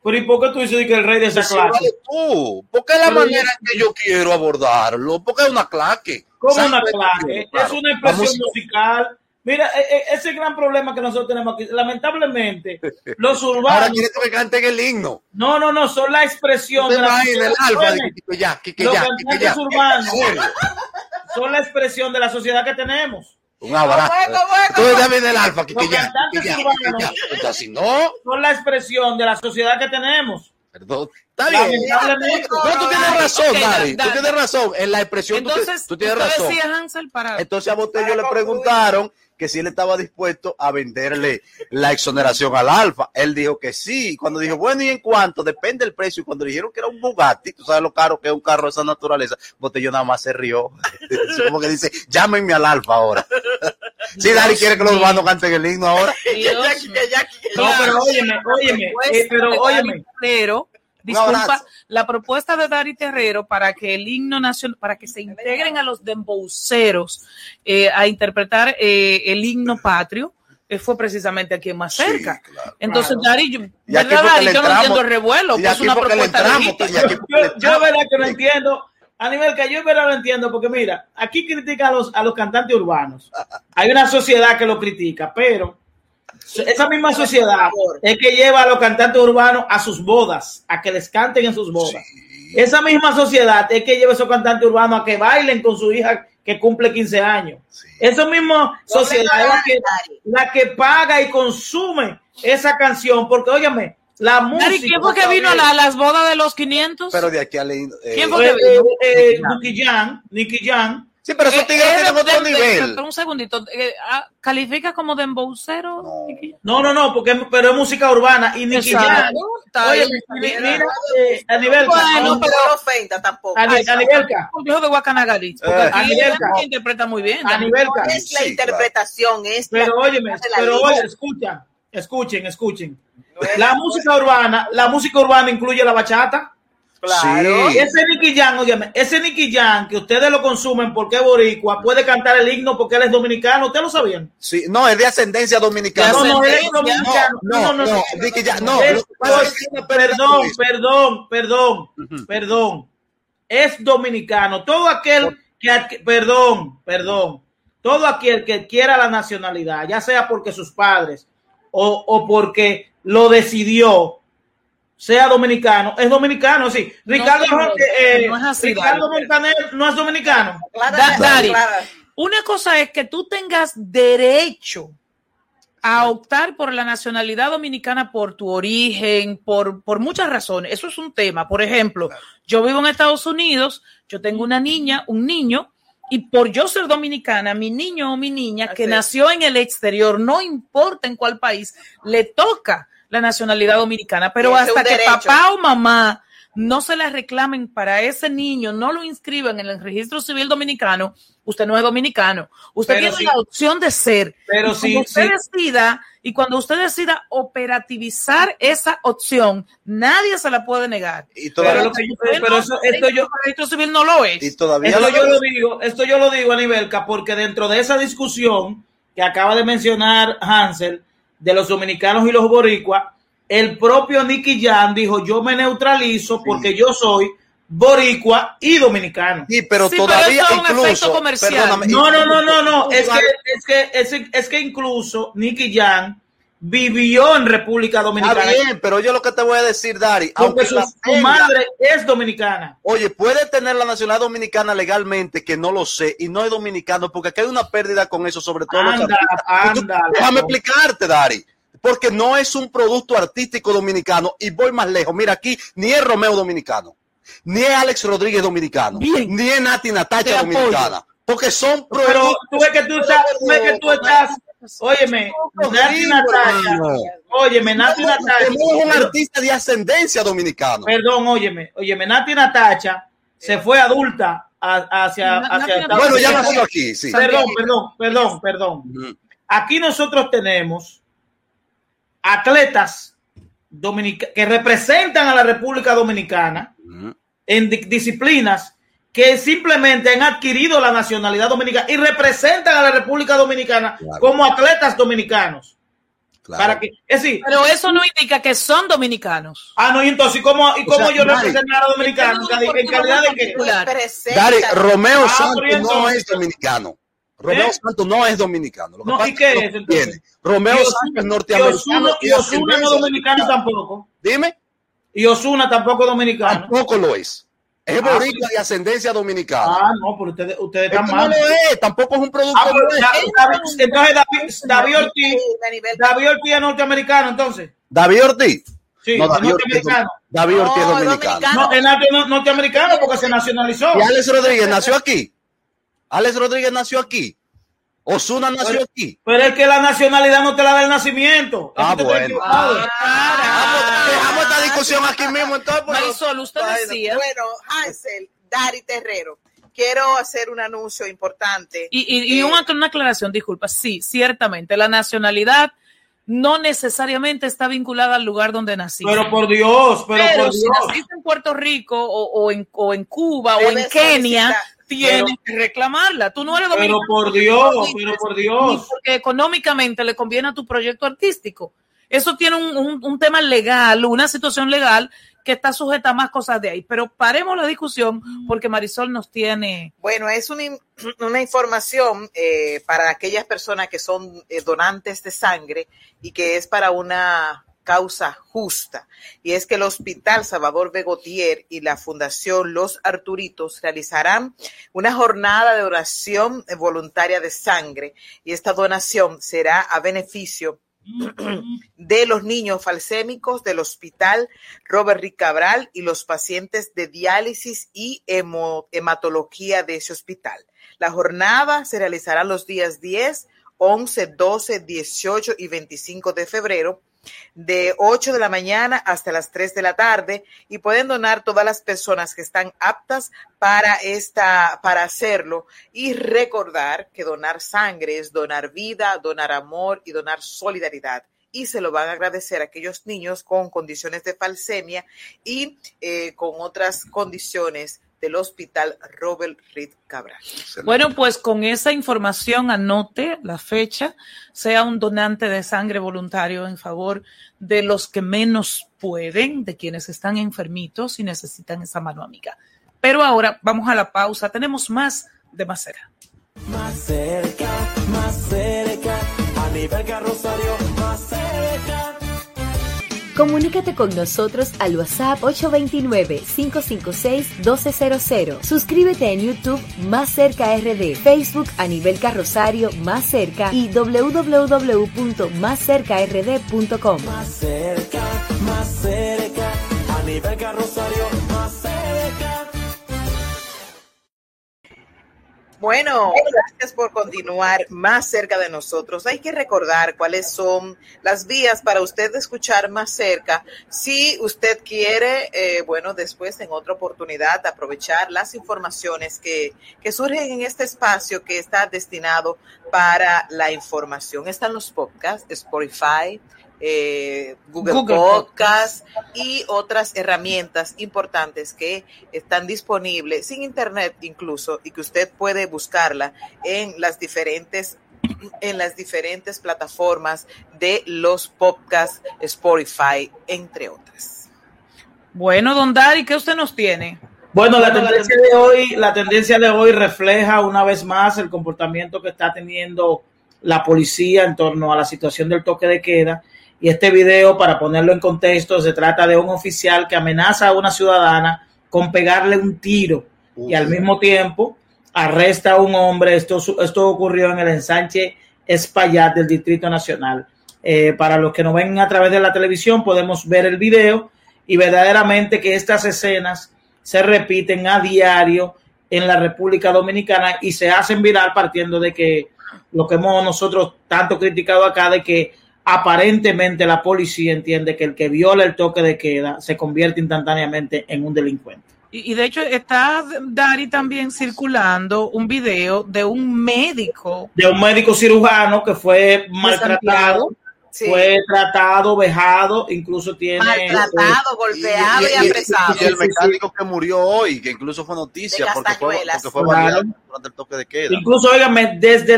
Pero ¿y por qué tú dices que el rey de esa clase? Tú, porque es la manera en que yo quiero abordarlo, porque es una claque. ¿Cómo una claque? Claro. Es una expresión musical. Mira, ese gran problema que nosotros tenemos aquí, lamentablemente, los urbanos... Ahora quieren que canten el himno. No, son la expresión de la sociedad. Los cantantes urbanos son la expresión de la sociedad que tenemos. Un abrazo. Tú también del Alfa, que ya. Si no, son la expresión de la sociedad que tenemos. Perdón. Está bien. No, tú tienes razón, Dari. Tú tienes razón. En la expresión, entonces, tú tienes razón. Hansel, entonces a Botello le preguntaron que si él estaba dispuesto a venderle la exoneración al Alfa. Él dijo que sí. Cuando dijo, bueno, ¿y en cuánto? Depende del precio. Y cuando le dijeron que era un Bugatti, tú sabes lo caro que es un carro de esa naturaleza, Botello nada más se rió. Como que dice, llámenme al Alfa ahora. Sí, Dari quiere que los urbanos canten el himno ahora. No, pero óyeme. Pero... Disculpa, la propuesta de Dari Terrero para que el himno nacional, para que se integren a los dembowceros a interpretar el himno patrio, fue precisamente aquí en Más Cerca. Sí, claro, entonces, claro. Dari, yo no entiendo el revuelo, que es una propuesta legítima. Yo verdad que no entiendo, a nivel que yo verdad no entiendo, porque mira, aquí critica a los cantantes urbanos. Hay una sociedad que lo critica, pero... esa misma sociedad es que lleva a los cantantes urbanos a sus bodas, a que les canten en sus bodas. Sí. Esa misma sociedad es que lleva a esos cantantes urbanos a que bailen con su hija que cumple 15 años. Sí. Esa misma sociedad es la que paga y consume esa canción, porque óyame, la música. Dari, ¿quién fue que vino a las bodas de los 500? Pero de aquí a ¿quién fue que vino? Nicky Jam. Sí, pero esos tigres tienen otro nivel. Pero un segundito, ¿califica como dembowcero? No, pero es música urbana y Nicky Jam. Mira, a nivel no, pero no ofenda tampoco. Yo de Guacanagarí, a nivel que interpreta muy bien. A nivel es la interpretación es. Pero óyeme, escuchen. La música urbana incluye la bachata. Claro, sí. Ese Nicky Jam, óyeme, ese Nicky Jam que ustedes lo consumen porque es boricua, puede cantar el himno porque él es dominicano, ¿ustedes lo sabían? Sí, no, es de ascendencia dominicana. No, Nicky Jam, no. Perdón. Es dominicano. Todo aquel que quiera la nacionalidad, ya sea porque sus padres o porque lo decidió, sea dominicano, es dominicano, sí. Ricardo Montaner no es dominicano. Dari, una cosa es que tú tengas derecho a optar por la nacionalidad dominicana por tu origen, por muchas razones. Eso es un tema. Por ejemplo, yo vivo en Estados Unidos, yo tengo una niña, un niño, y por yo ser dominicana, mi niño o mi niña que nació en el exterior, no importa en cuál país, le toca la nacionalidad dominicana, pero hasta que papá o mamá no se la reclamen para ese niño, no lo inscriban en el registro civil dominicano, usted no es dominicano, usted pero tiene sí. la opción de ser, pero cuando usted decida operativizar esa opción, nadie se la puede negar. Y todavía, registro civil no lo es. Y todavía esto yo lo digo, Anibelca, porque dentro de esa discusión que acaba de mencionar Hansel, de los dominicanos y los boricuas, el propio Nicky Jam dijo, yo me neutralizo porque yo soy boricua y dominicano. Sí, pero sí, todavía pero eso incluso, es un comercial. Perdóname, no. Es que incluso Nicky Jam vivió en República Dominicana. Está bien, pero yo lo que te voy a decir, Dari, aunque su madre es dominicana. Oye, puede tener la nacionalidad dominicana legalmente, que no lo sé, y no es dominicano, porque aquí hay una pérdida con eso, sobre todo. Déjame explicarte, Dari. Porque no es un producto artístico dominicano, y voy más lejos. Mira, aquí ni es Romeo dominicano, ni es Alex Rodríguez dominicano, bien, ni es Nati Natacha dominicana, porque son productos. Pero tú ves que tú estás. Óyeme, Nati Natacha. Es un artista de ascendencia dominicana. Perdón, óyeme, Nati Natacha se fue adulta hacia Estados Unidos. Bueno, ya nació aquí, sí. Perdón. Aquí nosotros tenemos atletas que representan a la República Dominicana en disciplinas que simplemente han adquirido la nacionalidad dominicana y representan a la República Dominicana, claro, como atletas dominicanos. Claro. Para que, es decir, pero eso no indica que son dominicanos. Ah, no, entonces, ¿y cómo yo represento a los dominicanos? ¿En calidad de qué? Dari, Romeo Santos no es dominicano. Romeo Santos no es dominicano. Lo que no, ¿y qué es entonces? Romeo Santos es norteamericano. Y Ozuna no es dominicano tampoco. Dime. Y Ozuna tampoco es dominicano. Tampoco lo es. Es boricua de ascendencia dominicana. Ah, no, pero ustedes están mal. No lo es, tampoco es un producto. Entonces, David Ortiz es norteamericano, entonces. ¿David Ortiz? Sí, no, David Ortiz es dominicano. Es norteamericano porque se nacionalizó. ¿Y Alex Rodríguez nació aquí? Ozuna nació aquí. Pero es que la nacionalidad no te la da el nacimiento. Ah, bueno. Dejamos esta discusión aquí mismo. Entonces, Marisol, usted decía. Bueno, Hansel, Dari Terrero, quiero hacer un anuncio importante. Y una aclaración, disculpa. Sí, ciertamente, la nacionalidad no necesariamente está vinculada al lugar donde nací. Pero por Dios. Si naciste en Puerto Rico o en Cuba o en Kenia, tienes que reclamarla. Tú no eres dominicano. Pero por Dios. Porque económicamente le conviene a tu proyecto artístico. Eso tiene un tema legal, una situación legal que está sujeta a más cosas de ahí. Pero paremos la discusión porque Marisol nos tiene... Bueno, es una información para aquellas personas que son donantes de sangre y que es para una causa justa. Y es que el Hospital Salvador B. Gautier y la Fundación Los Arturitos realizarán una jornada de donación voluntaria de sangre y esta donación será a beneficio de los niños falsémicos del hospital Robert Rick Cabral y los pacientes de diálisis y hematología de ese hospital. La jornada se realizará los días 10, 11, 12, 18 y 25 de febrero de 8 de la mañana hasta las 3 de la tarde y pueden donar todas las personas que están aptas para hacerlo y recordar que donar sangre es donar vida, donar amor y donar solidaridad y se lo van a agradecer a aquellos niños con condiciones de falsemia y con otras condiciones del Hospital Robert Reed Cabral. Bueno, pues con esa información anote la fecha, sea un donante de sangre voluntario en favor de los que menos pueden, de quienes están enfermitos y necesitan esa mano amiga. Pero ahora vamos a la pausa, tenemos más de Más Cerca. Más cerca, a nivel Carrosario, más cerca. Comunícate con nosotros al WhatsApp 829-556-1200. Suscríbete en YouTube Más Cerca RD, Facebook a nivel Carrosario Más Cerca y www.máscercard.com. Más cerca, a nivel Carrosario Más Cerca. Bueno, gracias por continuar más cerca de nosotros. Hay que recordar cuáles son las vías para usted escuchar más cerca. Si usted quiere, después en otra oportunidad aprovechar las informaciones que surgen en este espacio que está destinado para la información. Están los podcasts, Spotify, Google Podcast y otras herramientas importantes que están disponibles sin internet incluso y que usted puede buscarla en las diferentes plataformas de los podcasts, Spotify, entre otras. Bueno, don Dari, ¿qué usted nos tiene? Bueno, la tendencia de hoy refleja una vez más el comportamiento que está teniendo la policía en torno a la situación del toque de queda. Y este video, para ponerlo en contexto, se trata de un oficial que amenaza a una ciudadana con pegarle un tiro y al mismo tiempo arresta a un hombre. Esto ocurrió en el ensanche Espaillat del Distrito Nacional. Para los que nos ven a través de la televisión, podemos ver el video y verdaderamente que estas escenas se repiten a diario en la República Dominicana y se hacen viral partiendo de que lo que hemos nosotros tanto criticado acá, de que aparentemente la policía entiende que el que viola el toque de queda se convierte instantáneamente en un delincuente. Y de hecho está, Dari, también circulando un video de un médico cirujano que fue maltratado. Sí. Fue tratado, vejado, incluso tiene... maltratado, golpeado y apresado. Y el mecánico que murió hoy, que incluso fue noticia, porque fue baleado durante el toque de queda. Incluso, óigame, desde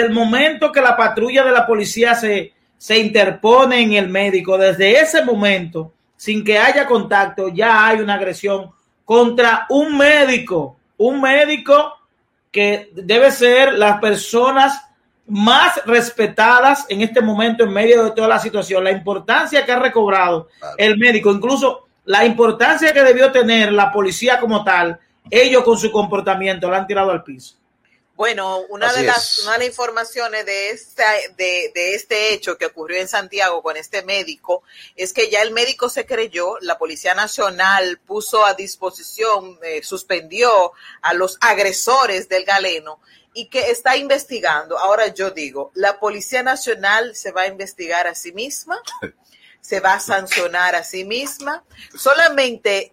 el momento que la patrulla de la policía se interpone en el médico, desde ese momento, sin que haya contacto, ya hay una agresión contra un médico que debe ser las personas más respetadas en este momento en medio de toda la situación, la importancia que ha recobrado el médico, incluso la importancia que debió tener la policía como tal. Ellos con su comportamiento la han tirado al piso. Bueno, una de las informaciones de este hecho que ocurrió en Santiago con este médico es que ya el médico se creyó, la Policía Nacional puso a disposición, suspendió a los agresores del galeno y que está investigando. Ahora yo digo, la Policía Nacional se va a investigar a sí misma, se va a sancionar a sí misma, solamente...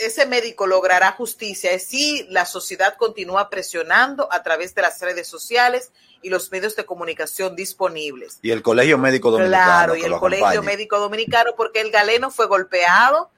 ese médico logrará justicia si la sociedad continúa presionando a través de las redes sociales y los medios de comunicación disponibles. Y el Colegio Médico Dominicano. Claro, y el Colegio Médico Dominicano, porque el galeno fue golpeado,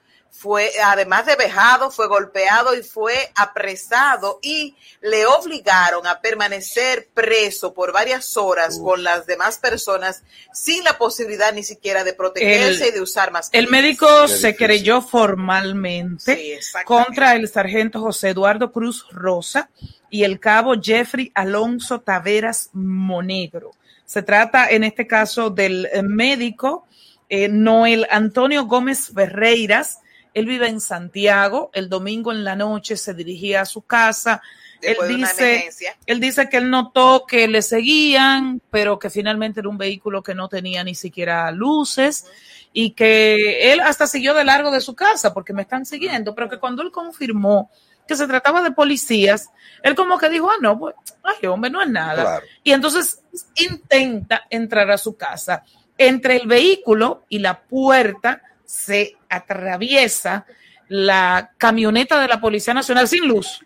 además de vejado, fue golpeado y fue apresado y le obligaron a permanecer preso por varias horas con las demás personas sin la posibilidad ni siquiera de protegerse y de usar mascarilla. El médico se creyó formalmente contra el sargento José Eduardo Cruz Rosa y el cabo Jeffrey Alonso Taveras Monegro. Se trata en este caso del médico Noel Antonio Gómez Ferreiras. Él vive en Santiago. El domingo en la noche se dirigía a su casa. Él dice que él notó que le seguían, pero que finalmente era un vehículo que no tenía ni siquiera luces y que él hasta siguió de largo de su casa porque me están siguiendo, pero que cuando él confirmó que se trataba de policías, él como que dijo, no, pues, ay, hombre, no es nada. Claro. Y entonces intenta entrar a su casa. Entre el vehículo y la puerta se atraviesa la camioneta de la Policía Nacional sin luz.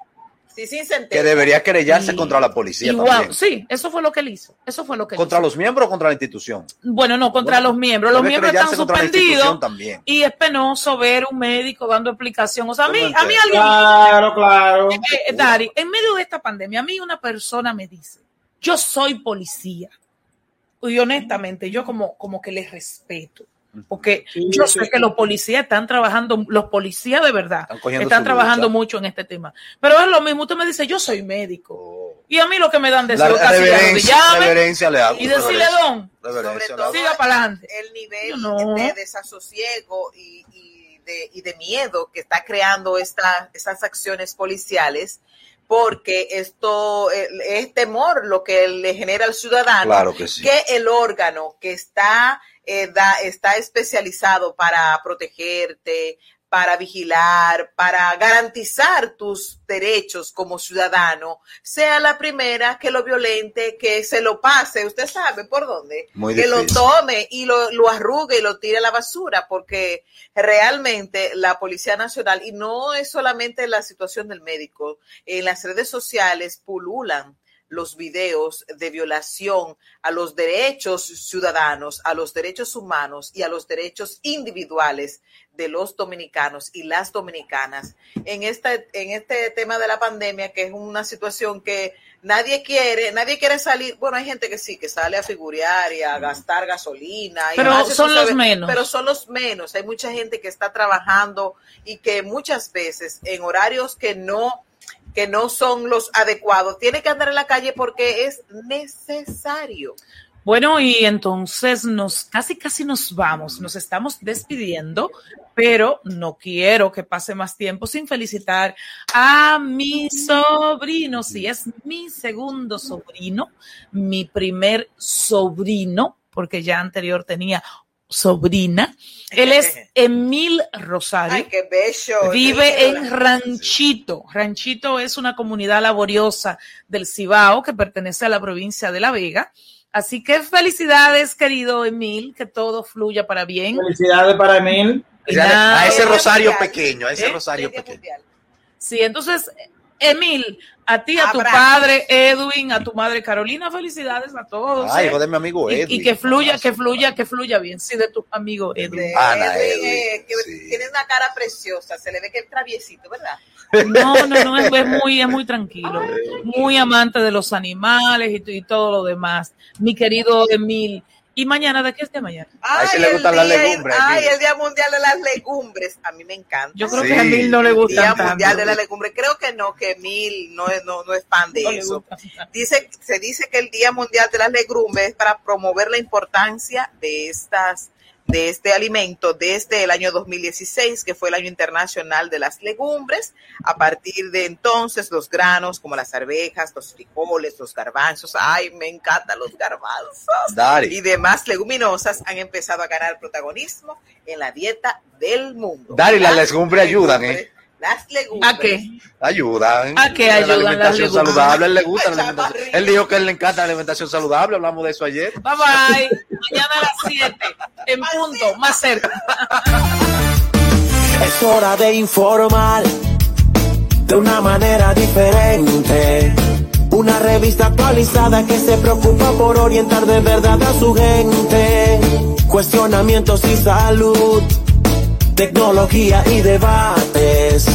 Sí, sin sentido. Que debería querellarse contra la policía también. Wow, sí, eso fue lo que él hizo. ¿Contra los miembros o contra la institución? Bueno, no, contra los miembros. Los miembros están suspendidos y es penoso ver un médico dando explicación. O sea, a mí alguien... Claro. Dari, en medio de esta pandemia, a mí una persona me dice, yo soy policía. Y honestamente, yo como que les respeto, porque yo sé que los policías están trabajando, los policías de verdad están trabajando mucho en este tema. Pero es lo mismo, usted me dice, yo soy médico. Y a mí lo que me dan deseo casi y decirle, don, siga para adelante. El nivel de desasosiego y de miedo que está creando esas acciones policiales, porque esto es temor lo que le genera al ciudadano, claro que sí, que el órgano que está especializado para protegerte, para vigilar, para garantizar tus derechos como ciudadano, sea la primera que lo violente, que se lo pase, usted sabe por dónde, que lo tome y lo arrugue y lo tire a la basura, porque realmente la Policía Nacional, y no es solamente la situación del médico, en las redes sociales pululan los videos de violación a los derechos ciudadanos, a los derechos humanos y a los derechos individuales de los dominicanos y las dominicanas en este tema de la pandemia, que es una situación que nadie quiere salir. Bueno, hay gente que sí, que sale a figurear y a gastar gasolina. Pero son los menos. Pero son los menos. Hay mucha gente que está trabajando y que muchas veces en horarios que no son los adecuados tiene que andar en la calle porque es necesario. Bueno, y entonces casi nos vamos, nos estamos despidiendo, pero no quiero que pase más tiempo sin felicitar a mi sobrino. Sí, es mi segundo sobrino, mi primer sobrino, porque ya anterior tenía sobrina. Él es Emil Rosario. Ay, qué bello. Vive en Ranchito. Ranchito es una comunidad laboriosa del Cibao que pertenece a la provincia de La Vega. Así que felicidades, querido Emil, que todo fluya para bien. Felicidades para Emil. A ese Rosario pequeño, a ese Rosario pequeño. Sí, entonces, Emil, a ti, a tu padre Edwin, a tu madre Carolina, felicidades a todos. Ay, hijo de mi amigo Edwin. Y que fluya bien, sí, de tu amigo Edwin. Edwin, que sí. Tiene una cara preciosa, se le ve que es traviesito, ¿verdad? No, es muy tranquilo, muy amante de los animales y todo lo demás. Mi querido Emil. ¿Y mañana de qué es de mañana? Ay, si le gustan las legumbres. Ay, el Día Mundial de las Legumbres. A mí me encanta. Yo creo que a Emil no le gusta tanto. Día Mundial de las Legumbres. Creo que no, que Emil no es fan de eso. Se dice que el Día Mundial de las Legumbres es para promover la importancia de este alimento desde el año 2016, que fue el año internacional de las legumbres. A partir de entonces, los granos como las arvejas, los frijoles, los garbanzos, ay, me encantan los garbanzos, Dari, y demás leguminosas han empezado a ganar protagonismo en la dieta del mundo. Dari, las legumbres ayudan, ¿eh? Las legumbres. ¿A qué? Ayudan. ¿A qué ayudan? La alimentación saludable, él le gusta. Ay, la alimentación. Él dijo que él le encanta la alimentación saludable, hablamos de eso ayer. Bye bye. Mañana a las 7, en punto, más cerca. Es hora de informar de una manera diferente. Una revista actualizada que se preocupa por orientar de verdad a su gente. Cuestionamientos y salud, tecnología y debates,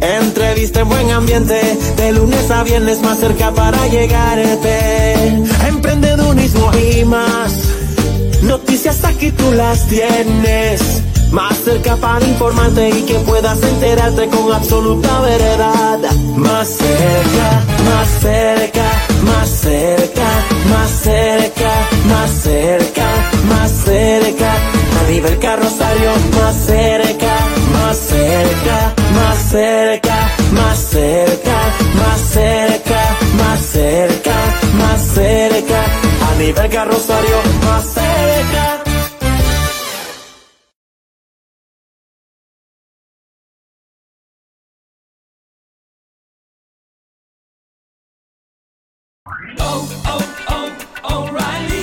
entrevista en buen ambiente, de lunes a viernes más cerca para llegarte. Emprendedurismo y más, noticias aquí tú las tienes, más cerca para informarte y que puedas enterarte con absoluta veredad. Más cerca, más cerca, más cerca, más cerca, más cerca, más cerca. Arriba el Carrosario, más cerca, más cerca, más cerca, más cerca, más cerca, más cerca, más cerca. Arriba el Carrosario, más cerca. Oh, oh, oh, O'Reilly.